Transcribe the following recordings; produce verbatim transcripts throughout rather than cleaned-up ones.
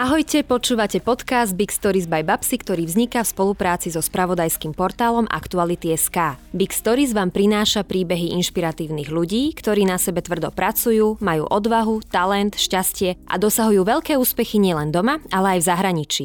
Ahojte, počúvate podcast Big Stories by Babsi, ktorý vzniká v spolupráci so spravodajským portálom Aktuality bodka es ká. Big Stories vám prináša príbehy inšpiratívnych ľudí, ktorí na sebe tvrdo pracujú, majú odvahu, talent, šťastie a dosahujú veľké úspechy nielen doma, ale aj v zahraničí.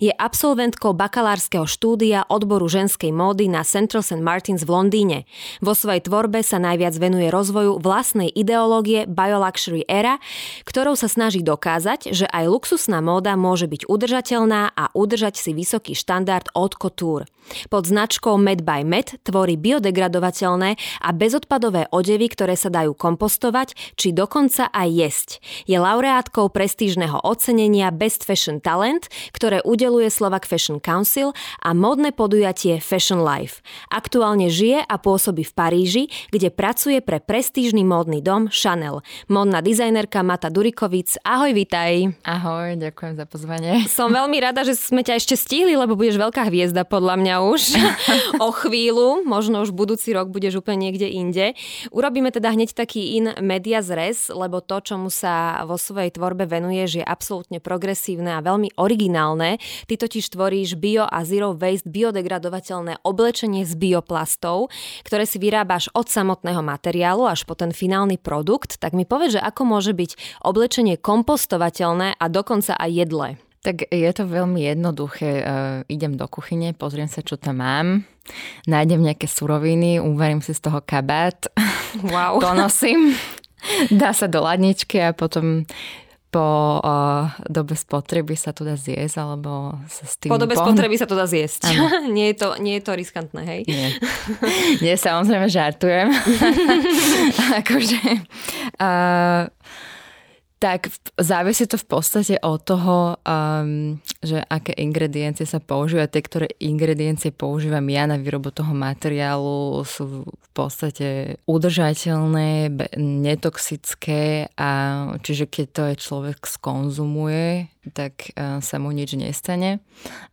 Je absolventkou bakalárskeho štúdia odboru ženskej módy na Central Saint Martins v Londýne. Vo svojej tvorbe sa najviac venuje rozvoju vlastnej ideológie BioLuxury Era, ktorou sa snaží dokázať, že aj luxusná móda môže byť udržateľná a udržať si vysoký štandard od couture. Pod značkou MADbyMAD tvorí biodegradovateľné a bezodpadové odevy, ktoré sa dajú kompostovať či dokonca aj jesť. Je laureátkou prestížneho ocenenia Best Fashion Talent, ktoré udeluje Slovak Fashion Council a módne podujatie Fashion LIVE!. Aktuálne žije a pôsobí v Paríži, kde pracuje pre prestížny módny dom Chanel. Módna dizajnerka Mata Durikovic. Ahoj, vitaj. Ahoj, ďakujem za pozvanie. Som veľmi rada, že sme ťa ešte stihli, lebo budeš veľká hviezda podľa mňa už o chvíľu, možno už budúci rok budeš úplne niekde inde. Urobíme teda hneď taký in medias res, lebo to, čomu sa vo svojej tvorbe venuješ, je absolútne progresívne a veľmi originálne. Ty totiž tvoríš bio a zero waste biodegradovateľné oblečenie z bioplastov, ktoré si vyrábaš od samotného materiálu až po ten finálny produkt. Tak mi povedz, že ako môže byť oblečenie kompostovateľné a dokonca aj jedlé? Tak je to veľmi jednoduché. Idem do kuchyne, pozriem sa, čo tam mám. Nájdem nejaké suroviny, uvarím si z toho kabát. Wow. To nosím. Dá sa do ladničky a potom po uh, dobe spotreby sa to dá zjesť, alebo sa s tým... Po dobe pohn- spotreby sa to dá zjesť. nie, je to, nie je to riskantné, hej? Nie. nie, samozrejme, žartujem. akože... Uh, Tak závisí to v podstate od toho, um, že aké ingrediencie sa používajú. Tie, ktoré ingrediencie používam ja na výrobu toho materiálu, sú v podstate udržateľné, netoxické, a čiže keď to je človek skonzumuje, tak uh, sa mu nič nestane.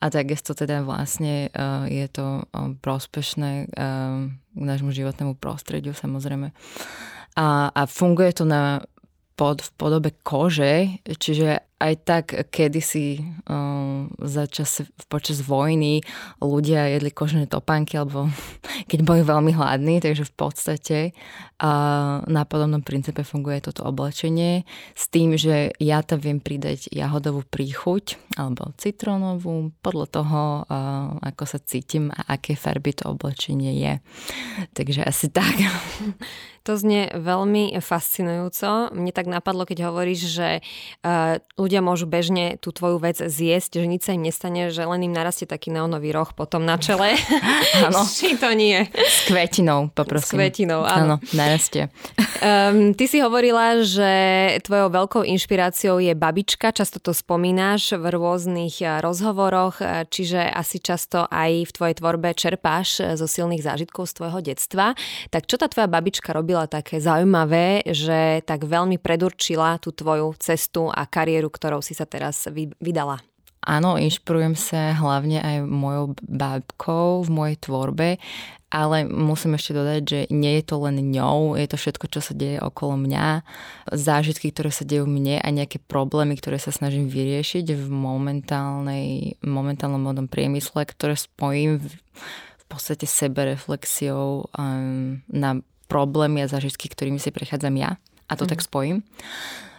A takisto teda vlastne uh, je to um, prospešné uh, nášmu životnému prostrediu, samozrejme. A, a funguje to na... Pod, v podobe kože, čiže aj tak kedysi um, za čas, počas vojny ľudia jedli kožené topánky, alebo keď boli veľmi hladní, takže v podstate uh, na podobnom princípe funguje toto oblečenie s tým, že ja tam viem pridať jahodovú príchuť alebo citrónovú, podľa toho, uh, ako sa cítim a aké farby to oblečenie je. Takže asi tak. To znie veľmi fascinujúco. Mne tak napadlo, keď hovoríš, že uh, ľudia môžu bežne tú tvoju vec zjesť, že nič sa im nestane, že len im narastie taký neonový roh potom na čele. Áno. Či to nie. S kvetinou, poprosím. S kvetinou, áno. Áno, narastie. Um, ty si hovorila, že tvojou veľkou inšpiráciou je babička. Často to spomínaš v rôznych rozhovoroch, čiže asi často aj v tvojej tvorbe čerpáš zo silných zážitkov z tvojho detstva. Tak čo tá tvoja babička robila také zaujímavé, že tak veľmi predurčila tú tvoju cestu a kariéru, ktorou si sa teraz vydala? Áno, inšpirujem sa hlavne aj mojou bábkou v mojej tvorbe, ale musím ešte dodať, že nie je to len ňou, je to všetko, čo sa deje okolo mňa, zážitky, ktoré sa dejú mne a nejaké problémy, ktoré sa snažím vyriešiť v momentálnej, momentálnom modnom priemysle, ktoré spojím v, v podstate sebereflexiou um, na problémy a zážitky, ktorými si prechádzam ja. A to mm. tak spojím.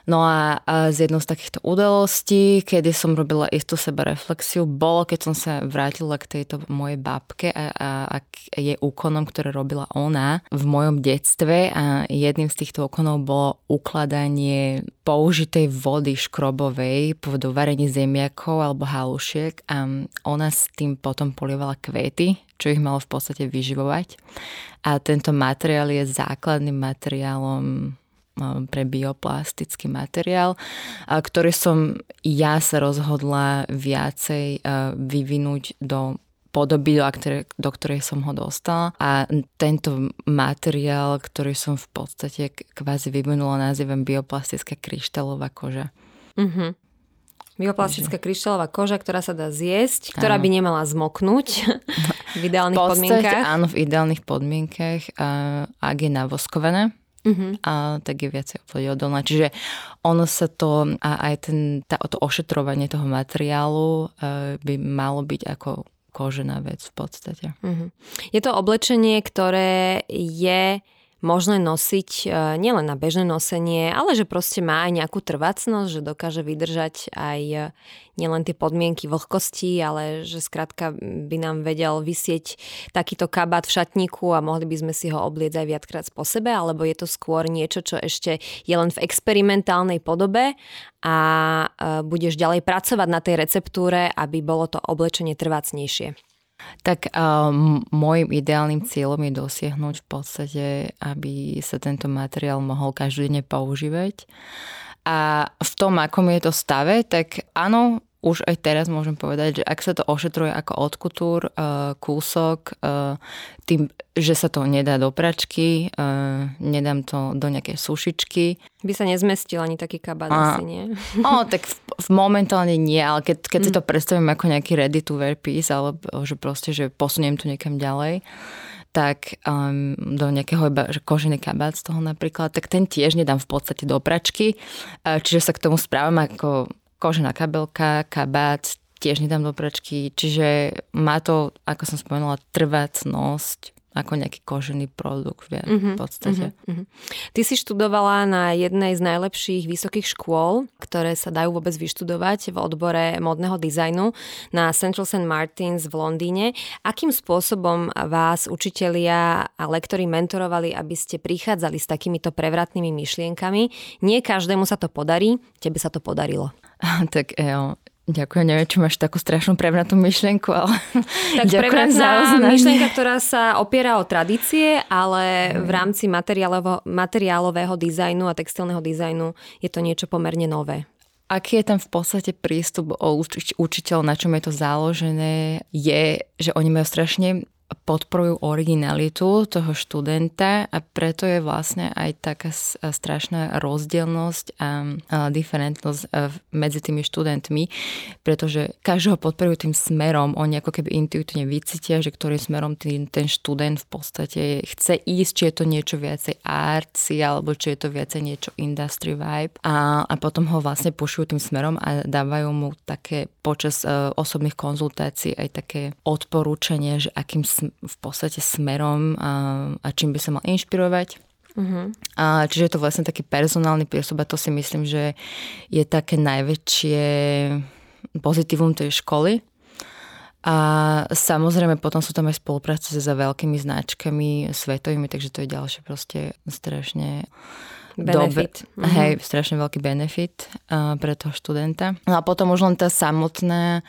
No a z jednou z takýchto udalostí, kedy som robila istú sebareflexiu, bolo, keď som sa vrátila k tejto mojej babke a, a, a jej úkonom, ktoré robila ona v mojom detstve. A jedným z týchto úkonov bolo ukladanie použitej vody škrobovej do varení zemiakov alebo halušiek. A ona s tým potom polievala kvety, čo ich malo v podstate vyživovať. A tento materiál je základným materiálom pre bioplastický materiál, ktorý som ja sa rozhodla viacej vyvinúť do podoby, do, do ktorej som ho dostala. A tento materiál, ktorý som v podstate kvázi vyvinula, nazývam bioplastická kryštálová koža. Mhm. Bioplastická kryštálová koža, ktorá sa dá zjesť, ktorá áno. by nemala zmoknúť v ideálnych v podstate, podmienkach. Áno, v ideálnych podmienkach, ak je navoskované. mm-hmm. a tak je viacej obvode odolná. Čiže ono sa to, a aj ten, tá, to ošetrovanie toho materiálu by malo byť ako kožená vec v podstate. Mm-hmm. Je to oblečenie, ktoré je možné nosiť nielen na bežné nosenie, ale že proste má aj nejakú trvácnosť, že dokáže vydržať aj nielen tie podmienky vlhkosti, ale že skrátka by nám vedel vysieť takýto kabát v šatníku a mohli by sme si ho obliecť aj viackrát po sebe, alebo je to skôr niečo, čo ešte je len v experimentálnej podobe a budeš ďalej pracovať na tej receptúre, aby bolo to oblečenie trvácnejšie. Tak um, môjim ideálnym cieľom je dosiahnuť v podstate, aby sa tento materiál mohol každodenne používať. A v tom, akom je to stave, tak áno, už aj teraz môžem povedať, že ak sa to ošetruje ako od kultúr, uh, kúsok, uh, tým, že sa to nedá do pračky, uh, nedám to do nejakej sušičky. By sa nezmestil ani taký kabát asi, nie? O, tak v, v momentálne nie, ale keď, keď mm. si to predstavím ako nejaký ready to wear piece, alebo že proste, že posuniem to niekam ďalej, tak um, do nejakého iba, že kožený kabát z toho napríklad, tak ten tiež nedám v podstate do pračky, uh, čiže sa k tomu správam ako kožená kabelka, kabát, tiež nedám do pračky, čiže má to, ako som spomenula, trvácnosť ako nejaký kožený produkt v mm-hmm, podstate. Mm-hmm. Ty si študovala na jednej z najlepších vysokých škôl, ktoré sa dajú vôbec vyštudovať v odbore módneho dizajnu na Central Saint Martins v Londýne. Akým spôsobom vás učitelia a lektori mentorovali, aby ste prichádzali s takýmito prevratnými myšlienkami? Nie každému sa to podarí, tebe sa to podarilo. Tak jo, ďakujem, neviem, či máš takú strašnú prevratnú myšlienku, ale tak prevratná myšlienka, ktorá sa opiera o tradície, ale v rámci materiálového, materiálového dizajnu a textilného dizajnu je to niečo pomerne nové. Aký je tam v podstate prístup o uč- učiteľ, na čom je to založené, je, že oni majú strašne podporujú originalitu toho študenta a preto je vlastne aj taká strašná rozdielnosť a diferentnosť medzi tými študentmi, pretože každého podporujú tým smerom. Oni ako keby intuitívne vycítia, že ktorým smerom tým, ten študent v podstate chce ísť, či je to niečo viacej artsy, alebo či je to viacej niečo industry vibe a, a potom ho vlastne pošujú tým smerom a dávajú mu také počas osobných konzultácií aj také odporúčanie, že akým v podstate smerom a, a čím by sa mal inšpirovať. Uh-huh. A, čiže je to vlastne taký personálny prístup a to si myslím, že je také najväčšie pozitívum tej školy. A samozrejme potom sú tam aj spolupráce za veľkými značkami svetovými, takže to je ďalšie proste strašne benefit. Dobre, uh-huh. Hej, strašne veľký benefit uh, pre toho študenta. No a potom už len tá samotná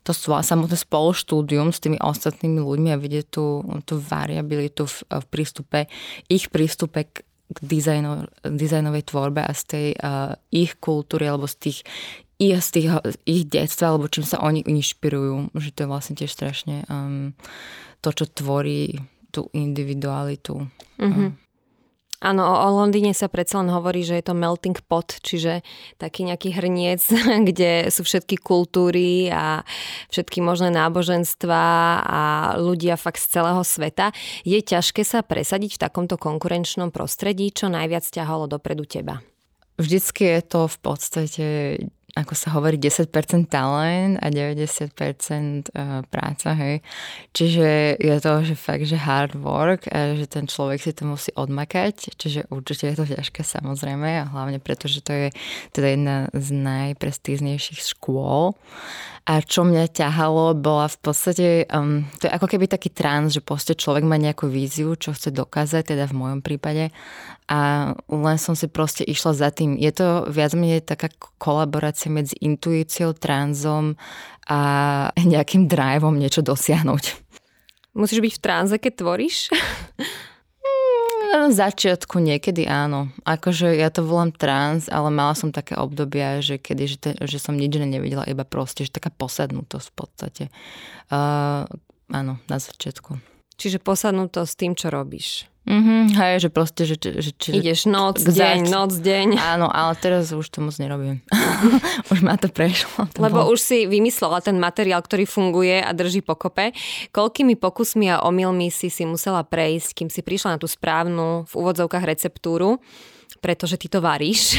to samotné spoluštúdium s tými ostatnými ľuďmi a vidieť tú, tú variabilitu v, v prístupe, ich prístupe k dizajno, dizajnovej tvorbe a z tej uh, ich kultúry alebo z tých ich, z tých, ich detstva, alebo čím sa oni inšpirujú. Že to je vlastne tiež strašne um, to, čo tvorí tú individualitu. Mm-hmm. Um. Áno, o Londýne sa predsa len hovorí, že je to melting pot, čiže taký nejaký hrniec, kde sú všetky kultúry a všetky možné náboženstvá a ľudia fakt z celého sveta. Je ťažké sa presadiť v takomto konkurenčnom prostredí, čo najviac ťahalo dopredu teba? Vždycky je to v podstate, ako sa hovorí, desať percent talent a deväťdesiat percent práca, hej. Čiže je to že fakt, že hard work, že ten človek si to musí odmakať, čiže určite je to ťažké samozrejme a hlavne preto, že to je teda jedna z najprestížnejších škôl. A čo mňa ťahalo, bola v podstate, um, to je ako keby taký trans, že proste človek má nejakú víziu, čo chce dokázať, teda v mojom prípade. A len som si proste išla za tým. Je to viac menej taká kolaborácia medzi intuíciou, transom a nejakým driveom niečo dosiahnuť. Musíš byť v tranze, keď tvoríš? V začiatku niekedy áno. Akože ja to volám trans, ale mala som také obdobia, že kedy, že, te, že som nič nevidela, iba proste, že taká posadnutosť v podstate. Uh, áno, na začiatku. Čiže posadnutosť s tým, čo robíš. Mhm, hej, že proste, že... že, že ideš noc, deň, zač- noc, deň. Áno, ale teraz už to moc nerobím. Už ma to prešlo. To Lebo bol... už si vymyslela ten materiál, ktorý funguje a drží pokope. Koľkými pokusmi a omylmi si si musela prejsť, kým si prišla na tú správnu, v úvodzovkách, receptúru, pretože ty to varíš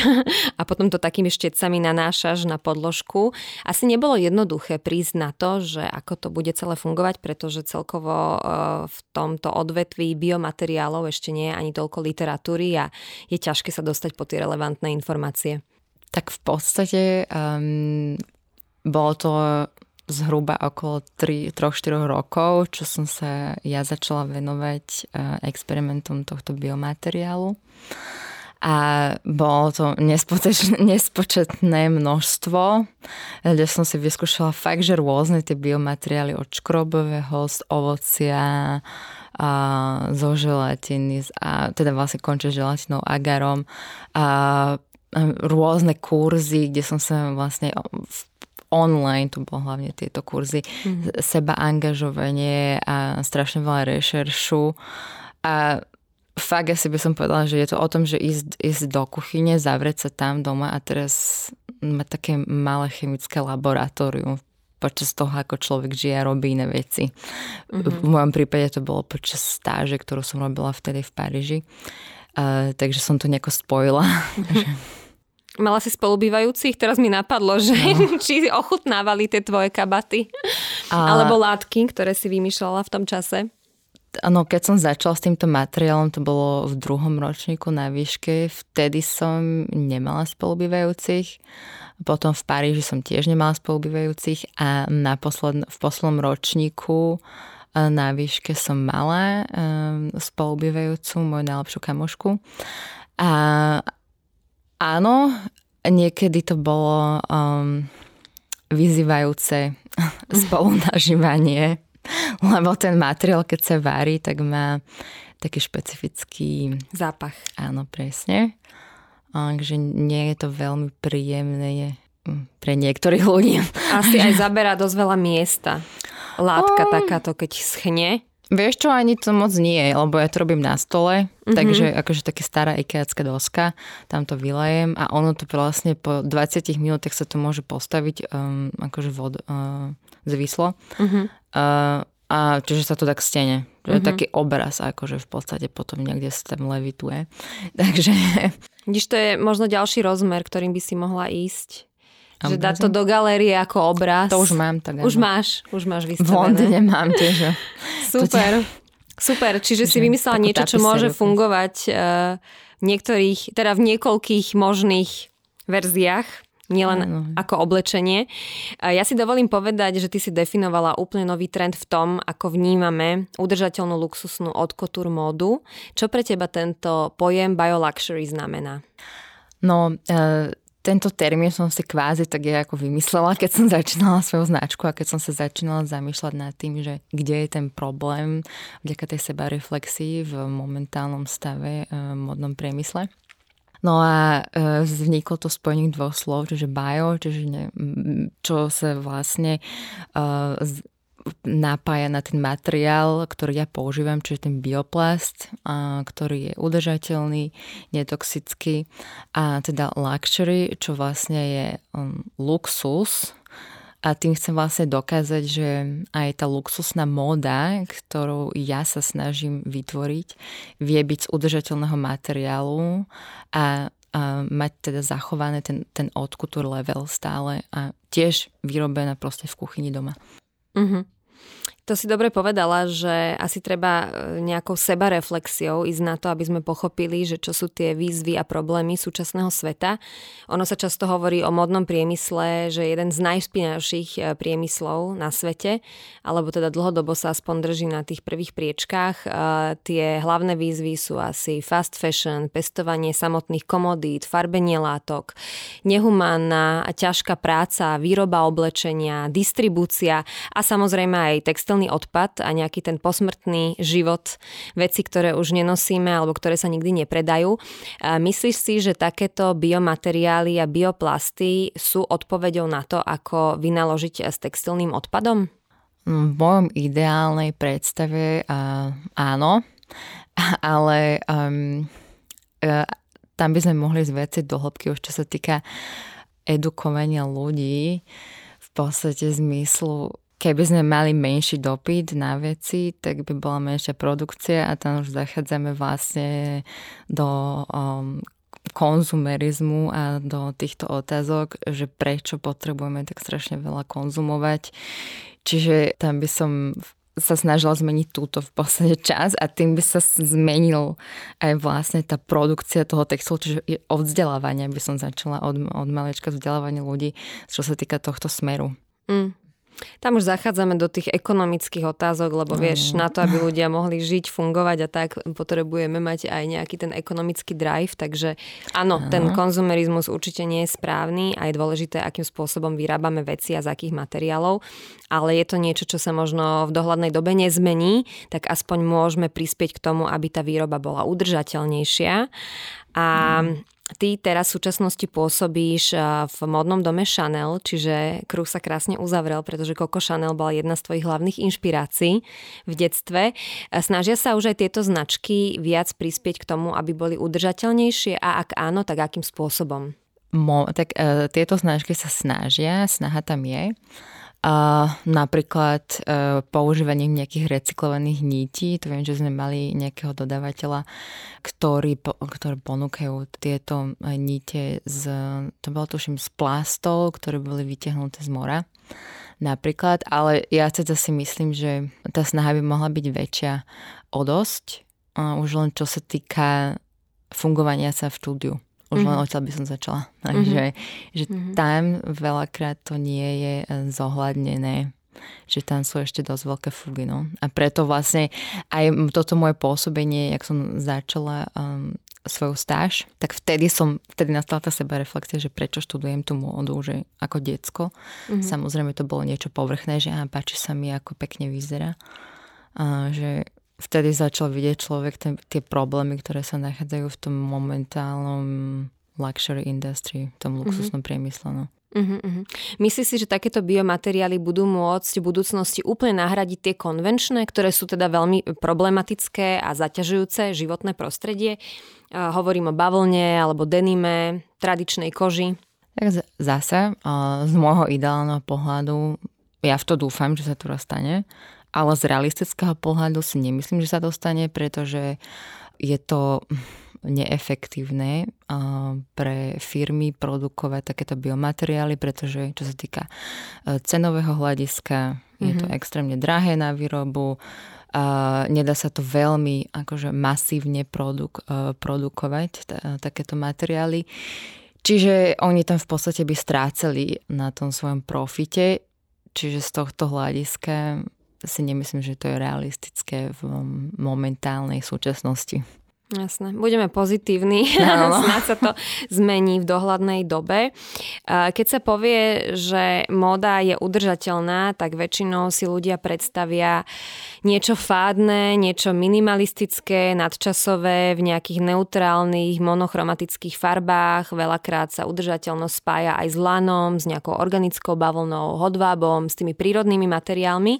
a potom to takými štecami nanášaš na podložku. Asi nebolo jednoduché prísť na to, že ako to bude celé fungovať, pretože celkovo v tomto odvetví biomateriálov ešte nie je ani toľko literatúry a je ťažké sa dostať po tie relevantné informácie. Tak v podstate um, bolo to zhruba okolo tri až štyri rokov, čo som sa ja začala venovať experimentom tohto biomateriálu. A bolo to nespočetné množstvo, kde som si vyskúšala fakt, že rôzne tie biomateriály od škrobového, z ovocia, a zo želatiny, a teda vlastne končia želatinou, agarom. A rôzne kurzy, kde som sa vlastne online, to bolo hlavne tieto kurzy, mm. seba angažovanie a strašne veľa rešeršu. A fakt asi by som povedala, že je to o tom, že ísť, ísť do kuchyne, zavrieť sa tam doma a teraz má také malé chemické laboratórium počas toho, ako človek žije a robí iné veci. Mm-hmm. V mojom prípade to bolo počas stáže, ktorú som robila vtedy v Paríži. Uh, takže som to nejako spojila. Mm-hmm. Mala si spolubývajúcich? Teraz mi napadlo, že no. či ochutnávali tie tvoje kabaty? A... Alebo látky, ktoré si vymýšľala v tom čase? Ano, keď som začala s týmto materiálom, to bolo v druhom ročníku na výške, vtedy som nemala spolubývajúcich, potom v Paríži som tiež nemala spolubývajúcich a na posled, v poslednom ročníku na výške som mala spolubývajúcu, moju najlepšiu kamošku. A áno, niekedy to bolo um, vyzývajúce spolunažívanie. Lebo ten materiál, keď sa varí, tak má taký špecifický zápach. Áno, presne. Takže nie je to veľmi príjemné pre niektorých ľudí. Asi aj zaberá dosť veľa miesta. Látka um, takáto, keď schne. Vieš čo, ani to moc nie, lebo ja to robím na stole, mm-hmm. takže akože taký stará ikeacká doska, tam to vylejem a ono to vlastne po dvadsiatich minútach sa to môže postaviť um, akože vod, uh, zvislo. Mhm. Uh, a čiže sa to tak stene. To je mm-hmm. taký obraz, akože v podstate potom niekde sa tam levituje. Takže... Vidíš, to je možno ďalší rozmer, ktorým by si mohla ísť. Že dať to do galérie ako obraz. To už mám. Tak už máš, už máš vystavené. V Londýne mám tiež. Super, super. Čiže si vymyslela niečo, čo môže fungovať uh, v niektorých, teda v niekoľkých možných verziách. Nielen no, no. ako oblečenie. Ja si dovolím povedať, že ty si definovala úplne nový trend v tom, ako vnímame udržateľnú luxusnú od couture módu. Čo pre teba tento pojem BioLuxury znamená? No, e, tento termín som si kvázi tak ja ako vymyslela, keď som začínala svoju značku a keď som sa začínala zamýšľať nad tým, že kde je ten problém vďaka tej sebareflexii v momentálnom stave e, modnom priemysle. No a e, vzniklo to spojenie dvoch slov, čiže bio, čiže ne, čo sa vlastne e, z, napája na ten materiál, ktorý ja používam, čiže ten bioplast, a, ktorý je udržateľný, netoxický a teda luxury, čo vlastne je um, luxus. A tým chcem vlastne dokázať, že aj tá luxusná móda, ktorú ja sa snažím vytvoriť, vie byť z udržateľného materiálu a, a mať teda zachované ten, ten haute couture level stále a tiež vyrobená proste v kuchyni doma. Mhm. To si dobre povedala, že asi treba nejakou sebareflexiou ísť na to, aby sme pochopili, že čo sú tie výzvy a problémy súčasného sveta. Ono sa často hovorí o modnom priemysle, že jeden z najšpinavších priemyslov na svete, alebo teda dlhodobo sa aspoň drží na tých prvých priečkách. Tie hlavné výzvy sú asi fast fashion, pestovanie samotných komodít, farbenie látok, nehumánna a ťažká práca, výroba oblečenia, distribúcia a samozrejme aj textil odpad a nejaký ten posmrtný život veci, ktoré už nenosíme alebo ktoré sa nikdy nepredajú. Myslíš si, že takéto biomateriály a bioplasty sú odpoveďou na to, ako vynaložiť s textilným odpadom? V mojom ideálnej predstave áno. ale um, uh, tam by sme mohli zveciť do hĺbky už čo sa týka edukovania ľudí v podstate zmyslu. Keby sme mali menší dopyt na veci, tak by bola menšia produkcia a tam už zachádzame vlastne do um, konzumerizmu a do týchto otázok, že prečo potrebujeme tak strašne veľa konzumovať. Čiže tam by som sa snažila zmeniť túto v podstate čas a tým by sa zmenil aj vlastne tá produkcia toho textu, čiže od vzdelávania by som začala od, od malička vzdelávania ľudí, čo sa týka tohto smeru. Mm. Tam už zachádzame do tých ekonomických otázok, lebo vieš, na to, aby ľudia mohli žiť, fungovať a tak, potrebujeme mať aj nejaký ten ekonomický drive, takže áno, ten konzumerizmus určite nie je správny a je dôležité, akým spôsobom vyrábame veci a z akých materiálov, ale je to niečo, čo sa možno v dohľadnej dobe nezmení, tak aspoň môžeme prispieť k tomu, aby tá výroba bola udržateľnejšia a... Ty teraz v súčasnosti pôsobíš v modnom dome Chanel, čiže kruh sa krásne uzavrel, pretože Coco Chanel bola jedna z tvojich hlavných inšpirácií v detstve. Snažia sa už aj tieto značky viac prispieť k tomu, aby boli udržateľnejšie a ak áno, tak akým spôsobom? Mo, tak e, tieto značky sa snažia, snaha tam je. A napríklad e, používaním nejakých recyklovaných nítí, to viem, že sme mali nejakého dodávateľa, ktorý, po, ktorý ponúkajú tieto níte z, to bolo tuším z plastov, ktoré boli vytiahnuté z mora napríklad, ale ja teda si myslím, že tá snaha by mohla byť väčšia o dosť, a už len čo sa týka fungovania sa v štúdiu. Už len odtiaľ by som začala. Takže mm-hmm. že tam veľakrát to nie je zohľadnené. Že tam sú ešte dosť veľké fugy. No. A preto vlastne aj toto moje pôsobenie, jak som začala um, svoju stáž, tak vtedy som, vtedy nastala tá sebareflexia, že prečo študujem tú módu, že ako decko. Mm-hmm. Samozrejme to bolo niečo povrchné, že aha, páči sa mi, ako pekne vyzerá. A že... Vtedy začal vidieť človek t- tie problémy, ktoré sa nachádzajú v tom momentálnom luxury industry, v tom luxusnom mm-hmm. priemysle. No. Mm-hmm. Myslíš si, že takéto biomateriály budú môcť v budúcnosti úplne nahradiť tie konvenčné, ktoré sú teda veľmi problematické a zaťažujúce životné prostredie? Hovorím o bavlne alebo denime, tradičnej koži. Tak zase, z môjho ideálneho pohľadu, ja v to dúfam, že sa to stane, ale z realistického pohľadu si nemyslím, že sa dostane, pretože je to neefektívne pre firmy produkovať takéto biomateriály, pretože čo sa týka cenového hľadiska, mm-hmm. je to extrémne drahé na výrobu, a nedá sa to veľmi akože masívne produk- produkovať t- takéto materiály. Čiže oni tam v podstate by strácali na tom svojom profite, čiže z tohto hľadiska... si nemyslím, že to je realistické v momentálnej súčasnosti. Jasné. Budeme pozitívni. No. Snáď sa to zmení v dohľadnej dobe. Keď sa povie, že móda je udržateľná, tak väčšinou si ľudia predstavia niečo fádne, niečo minimalistické, nadčasové, v nejakých neutrálnych, monochromatických farbách. Veľakrát sa udržateľnosť spája aj s lanom, s nejakou organickou bavlnou, hodvábom, s tými prírodnými materiálmi.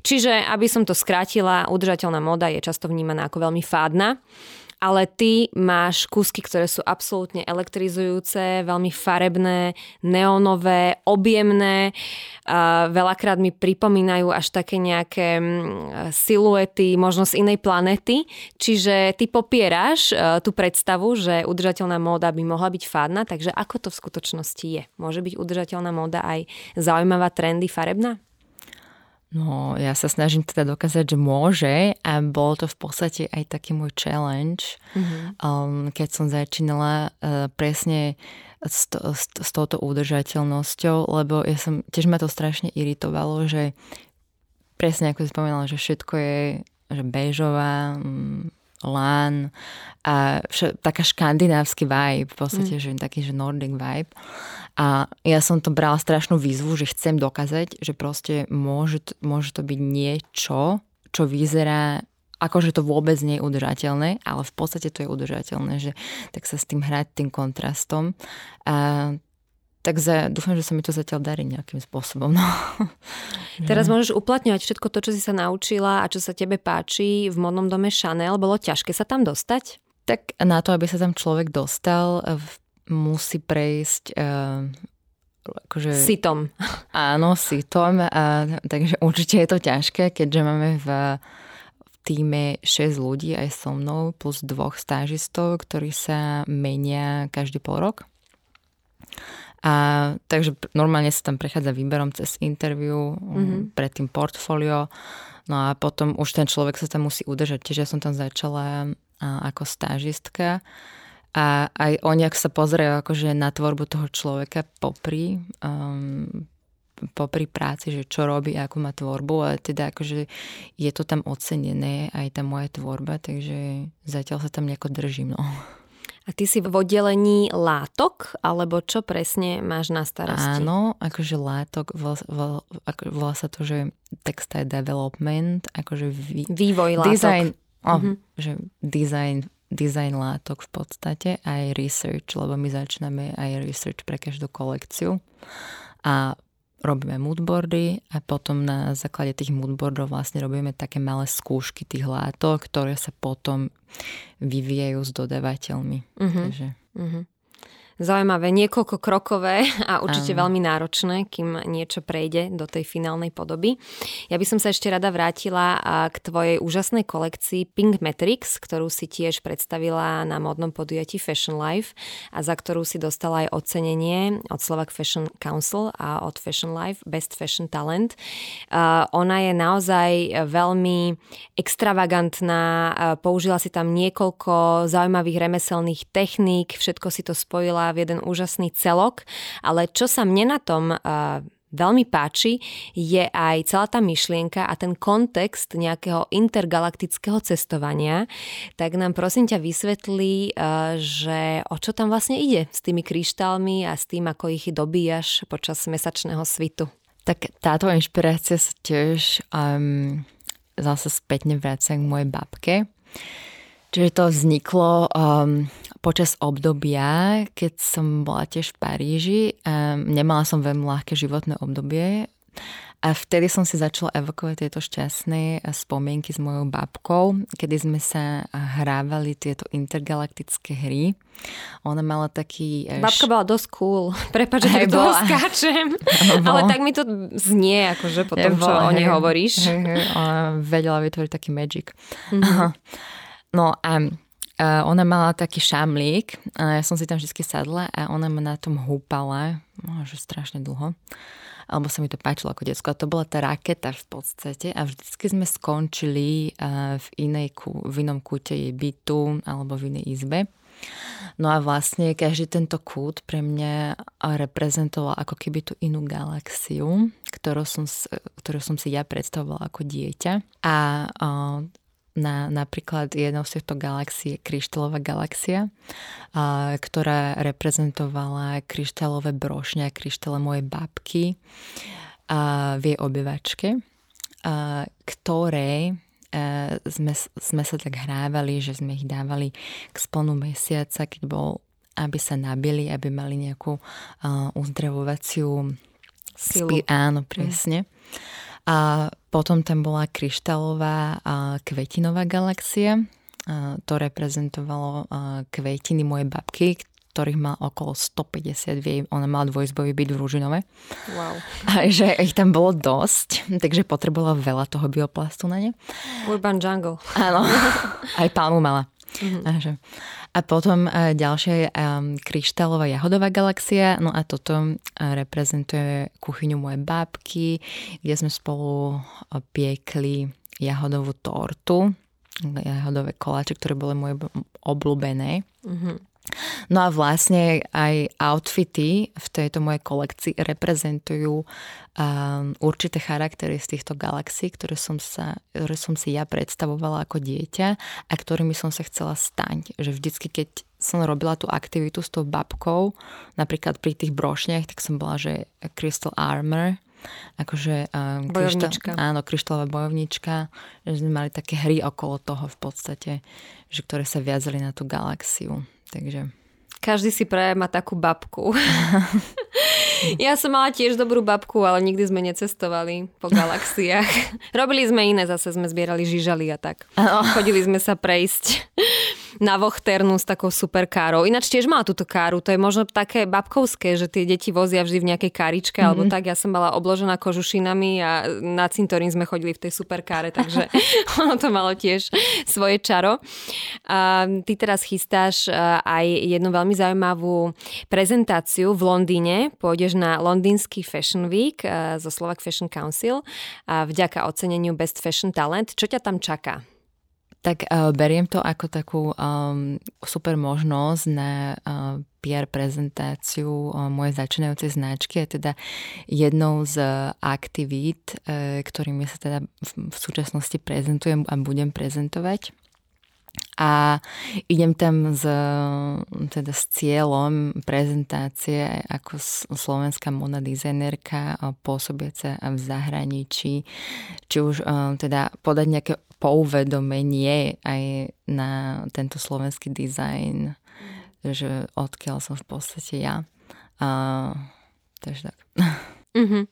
Čiže, aby som to skrátila, udržateľná móda je často vnímaná ako veľmi fádna. Ale ty máš kúsky, ktoré sú absolútne elektrizujúce, veľmi farebné, neonové, objemné. Veľakrát mi pripomínajú až také nejaké siluety, možno z inej planety. Čiže ty popieraš tú predstavu, že udržateľná móda by mohla byť fádna, takže ako to v skutočnosti je? Môže byť udržateľná móda aj zaujímavá, trendy, farebná? No, ja sa snažím teda dokázať, že môže a bol to v podstate aj taký môj challenge, mm-hmm. um, keď som začínala uh, presne s, to, s, s touto udržateľnosťou, lebo ja som, tiež ma to strašne iritovalo, že presne ako si spomínala, že všetko je že béžová, um, lán a vš- taká škandinávsky vibe, v podstate, mm. že taký, že nordic vibe. A ja som to brala strašnú výzvu, že chcem dokázať, že proste môže to, môže to byť niečo, čo vyzerá, akože to vôbec nie je udržateľné, ale v podstate to je udržateľné, že tak sa s tým hrať, tým kontrastom. A Takže dúfam, že sa mi to zatiaľ darí nejakým spôsobom. No. Teraz môžeš uplatňovať všetko to, čo si sa naučila a čo sa tebe páči v modnom dome Chanel. Bolo ťažké sa tam dostať? Tak na to, aby sa tam človek dostal, musí prejsť... Uh, akože, sitom. Áno, sitom. A, takže určite je to ťažké, keďže máme v, v týme šesť ľudí aj so mnou, plus dvoch stážistov, ktorí sa menia každý pol rok. A takže normálne sa tam prechádza výberom cez interview, mm-hmm. predtým portfólio, no a potom už ten človek sa tam musí udržať. Tiež ja som tam začala ako stážistka a aj oni, ak sa pozerajú akože na tvorbu toho človeka popri, um, popri práci, že čo robí, akú má tvorbu, ale teda akože je to tam ocenené aj tá moja tvorba, takže zatiaľ sa tam nejako držím, no. A ty si v oddelení látok, alebo čo presne máš na starosti? Áno, akože látok, volá, volá, volá sa to, že textile development, akože vý, vývoj látok. Design, oh, mm-hmm. že design, design látok v podstate, aj research, lebo my začneme aj research pre každú kolekciu. A robíme moodboardy a potom na základe tých moodboardov vlastne robíme také malé skúšky tých látok, ktoré sa potom vyvíjajú s dodávateľmi. Uh-huh. Takže... Uh-huh. Zaujímavé, niekoľko krokové a určite Áno. veľmi náročné, kým niečo prejde do tej finálnej podoby. Ja by som sa ešte rada vrátila k tvojej úžasnej kolekcii Pinkmetrics, ktorú si tiež predstavila na modnom podujatí Fashion LIVE! A za ktorú si dostala aj ocenenie od Slovak Fashion Council a od Fashion LIVE! Best Fashion Talent. Ona je naozaj veľmi extravagantná, použila si tam niekoľko zaujímavých remeselných techník, všetko si to spojila v jeden úžasný celok, ale čo sa mne na tom uh, veľmi páči, je aj celá tá myšlienka a ten kontext nejakého intergalaktického cestovania. Tak nám prosím ťa vysvetli, uh, že o čo tam vlastne ide s tými kryštálmi a s tým, ako ich dobíjaš počas mesačného svitu. Tak táto inšpirácia sa tiež um, zase spätne vracia k mojej babke. Čiže to vzniklo um, počas obdobia, keď som bola tiež v Paríži. Um, nemala som veľmi ľahké životné obdobie a vtedy som si začala evokovať tieto šťastné spomienky s mojou babkou, kedy sme sa hrávali tieto intergalaktické hry. Ona mala taký... Babka bola dosť cool. Prepáč, že tak toho skáčem. Ale tak mi to znie, akože po tom, čo o nej hovoríš. Ona vedela vytvoriť taký magic. Aha. No a ona mala taký šamlík a ja som si tam vždy sadla a ona ma na tom húpala, že strašne dlho, alebo sa mi to páčilo ako decko. A to bola tá raketa v podstate a vždycky sme skončili v, inej, v inom kúte jej bytu alebo v inej izbe. No a vlastne každý tento kút pre mňa reprezentoval ako keby tú inú galaxiu, ktorú som, ktorú som si ja predstavovala ako dieťa. A Na, napríklad jednou z týchto galaxií je kryštálová galaxia, a, ktorá reprezentovala kryštálové brošne a kryštále mojej babky a, v jej obyvačke, a, ktoré a, sme, sme sa tak hrávali, že sme ich dávali k splnu mesiaca, keď bol, aby sa nabili, aby mali nejakú a, uzdravovaciu silu. Spi- áno, presne. Mm. A potom tam bola kryštálová kvetinová galaxia. A to reprezentovalo kvetiny mojej babky, ktorých mala okolo stopäťdesiat. Ona mala dvojizbový byt v Ružinove. Wow. A že ich tam bolo dosť, takže potrebovala veľa toho bioplastu na ne. Urban jungle. Áno, aj palmu mala. Mm-hmm. A potom ďalšia je kryštálová jahodová galaxia, no a toto reprezentuje kuchyňu mojej bábky, kde sme spolu piekli jahodovú tortu, jahodové koláče, ktoré boli moje obľúbené. Mm-hmm. No a vlastne aj outfity v tejto mojej kolekcii reprezentujú um, určité charaktery z týchto galaxií, ktoré som, sa, ktoré som si ja predstavovala ako dieťa a ktorými som sa chcela stať. Že vždycky, keď som robila tú aktivitu s tou babkou, napríklad pri tých brošniach, tak som bola, že Crystal Armor, akože um, bojovnička. Kryštál, áno, kryštálová bojovnička, že sme mali také hry okolo toho v podstate, že ktoré sa viazali na tú galaxiu. Takže... Každý si praje má takú babku. Ja som mala tiež dobrú babku, ale nikdy sme necestovali po galaxiách. Robili sme iné, zase sme zbierali žižaly a tak. Ano. Chodili sme sa prejsť na Vochternu s takou super károu. Ináč tiež mala túto káru, to je možno také babkovské, že tie deti vozia vždy v nejakej káričke, mm-hmm. alebo tak. Ja som bola obložená kožušinami a na cintorín sme chodili v tej super káre, takže ono to malo tiež svoje čaro. A ty teraz chystáš aj jednu veľmi zaujímavú prezentáciu v Londýne. Pôjdeš na Londýnsky Fashion Week zo Slovak Fashion Council a vďaka oceneniu Best Fashion Talent. Čo ťa tam čaká? Tak uh, beriem to ako takú um, super možnosť na uh, pé er prezentáciu uh, mojej začínajúcej značky. Je teda jednou z uh, aktivít, uh, ktorými sa teda v, v súčasnosti prezentujem a budem prezentovať. A idem tam s, teda s cieľom prezentácie ako slovenská modná dizajnerka pôsobiaca v zahraničí, či už teda podať nejaké pouvedomenie aj na tento slovenský dizajn, že odkiaľ som v podstate ja. A, takže tak. Uh-huh.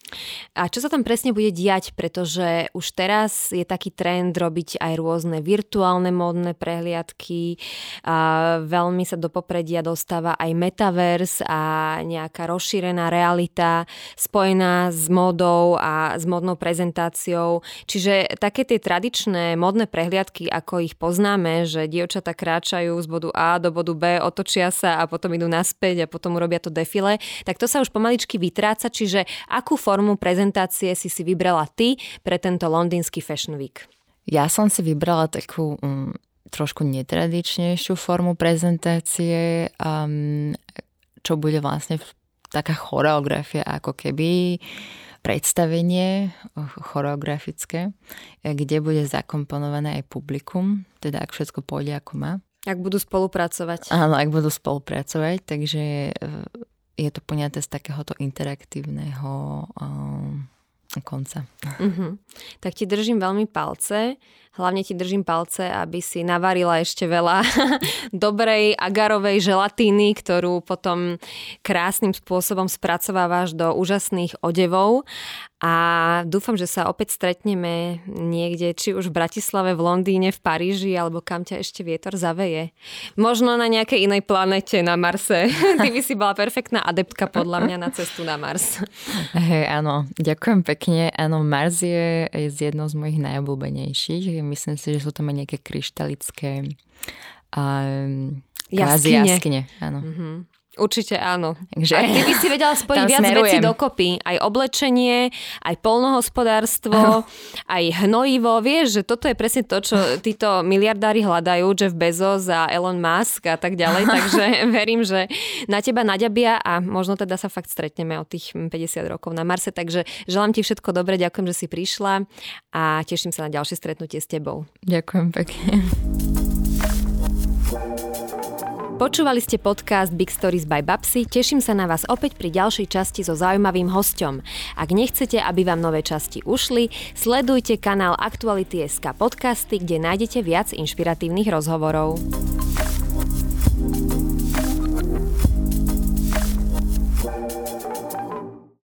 A čo sa tam presne bude diať, pretože už teraz je taký trend robiť aj rôzne virtuálne módne prehliadky, a veľmi sa do popredia dostáva aj metaverse a nejaká rozšírená realita spojená s módou a s módnou prezentáciou. Čiže také tie tradičné módne prehliadky, ako ich poznáme, že dievčatá kráčajú z bodu A do bodu B, otočia sa a potom idú naspäť a potom urobia to defile, tak to sa už pomaličky vytráca, čiže akú formu prezentácie si si vybrala ty pre tento Londýnsky Fashion Week? Ja som si vybrala takú um, trošku netradičnejšiu formu prezentácie, um, čo bude vlastne taká choreografia ako keby predstavenie choreografické, kde bude zakomponované aj publikum, teda ak všetko pôjde ako má. Ak budú spolupracovať. Áno, ak budú spolupracovať, takže je to poňaté z takéhoto interaktívneho um, konca. Uh-huh. Tak ti držím veľmi palce. Hlavne ti držím palce, aby si navarila ešte veľa dobrej agarovej želatíny, ktorú potom krásnym spôsobom spracovávaš do úžasných odevov. A dúfam, že sa opäť stretneme niekde, či už v Bratislave, v Londýne, v Paríži, alebo kam ťa ešte vietor zaveje. Možno na nejakej inej planete, na Marse. Ty by si bola perfektná adeptka podľa mňa na cestu na Mars. Hej, áno. Ďakujem pekne. Áno, Mars je, je jednou z mojich najobľúbenejších. Myslím si, že sú tam aj nejaké kryštalické um, kvázi jaskyne. Áno. Mm-hmm. Určite áno. Takže, a ty by si vedela spojiť viac vecí dokopy. Aj oblečenie, aj poľnohospodárstvo, aj hnojivo. Vieš, že toto je presne to, čo títo miliardári hľadajú, Jeff Bezos a Elon Musk a tak ďalej. Takže verím, že na teba naďabia a možno teda sa fakt stretneme o tých päťdesiat rokov na Marse. Takže želám ti všetko dobre, ďakujem, že si prišla a teším sa na ďalšie stretnutie s tebou. Ďakujem pekne. Počúvali ste podcast Big Stories by Babsi, teším sa na vás opäť pri ďalšej časti so zaujímavým hosťom. Ak nechcete, aby vám nové časti ušli, sledujte kanál Aktuality bodka es ká podcasty, kde nájdete viac inšpiratívnych rozhovorov.